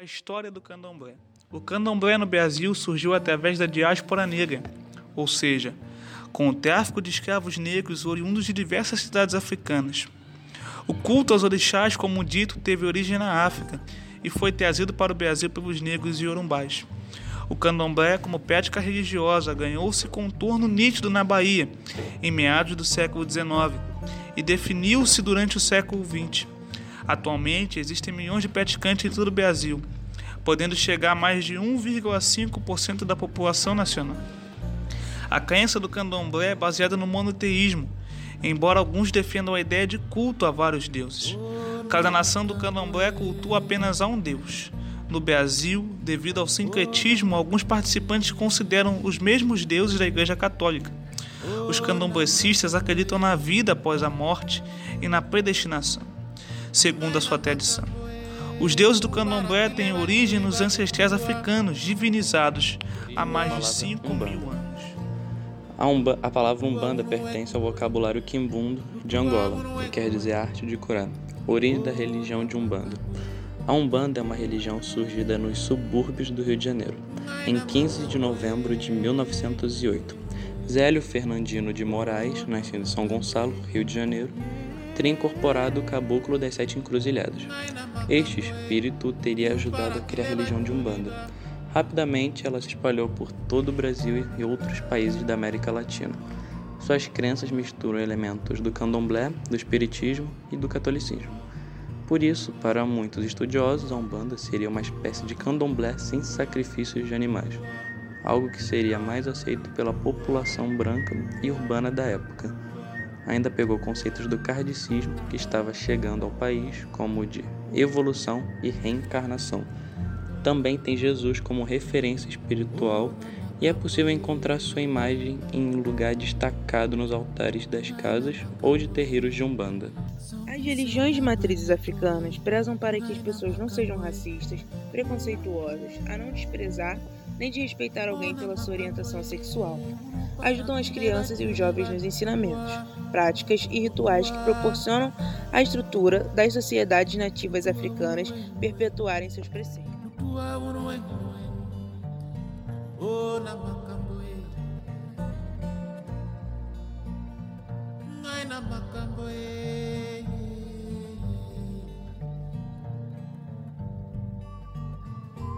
A história do candomblé. O candomblé no Brasil surgiu através da diáspora negra, ou seja, com o tráfico de escravos negros oriundos de diversas cidades africanas. O culto aos orixás, como dito, teve origem na África e foi trazido para o Brasil pelos negros e orumbás. O candomblé, como prática religiosa, ganhou-se contorno nítido na Bahia, em meados do século XIX, e definiu-se durante o século XX. Atualmente, existem milhões de praticantes em todo o Brasil, podendo chegar a mais de 1,5% da população nacional. A crença do candomblé é baseada no monoteísmo, embora alguns defendam a ideia de culto a vários deuses. Cada nação do candomblé cultua apenas a um deus. No Brasil, devido ao sincretismo, alguns participantes consideram os mesmos deuses da Igreja Católica. Os candomblecistas acreditam na vida após a morte e na predestinação, segundo a sua tradição. Os deuses do candomblé têm origem nos ancestrais africanos, divinizados há mais de 5 mil anos. A palavra umbanda pertence ao vocabulário quimbundo de Angola, que quer dizer arte de curar, origem da religião de umbanda. A umbanda é uma religião surgida nos subúrbios do Rio de Janeiro, em 15 de novembro de 1908. Zélio Fernandino de Moraes, nascido em São Gonçalo, Rio de Janeiro, teria incorporado o Caboclo das Sete Encruzilhadas. Este espírito teria ajudado a criar a religião de umbanda. Rapidamente, ela se espalhou por todo o Brasil e outros países da América Latina. Suas crenças misturam elementos do candomblé, do espiritismo e do catolicismo. Por isso, para muitos estudiosos, a umbanda seria uma espécie de candomblé sem sacrifícios de animais, algo que seria mais aceito pela população branca e urbana da época. Ainda pegou conceitos do kardecismo, que estava chegando ao país, como de evolução e reencarnação. Também tem Jesus como referência espiritual e é possível encontrar sua imagem em lugar destacado nos altares das casas ou de terreiros de umbanda. As religiões de matrizes africanas prezam para que as pessoas não sejam racistas, preconceituosas, a não desprezar nem de respeitar alguém pela sua orientação sexual. Ajudam as crianças e os jovens nos ensinamentos, práticas e rituais que proporcionam a estrutura das sociedades nativas africanas perpetuarem seus preceitos.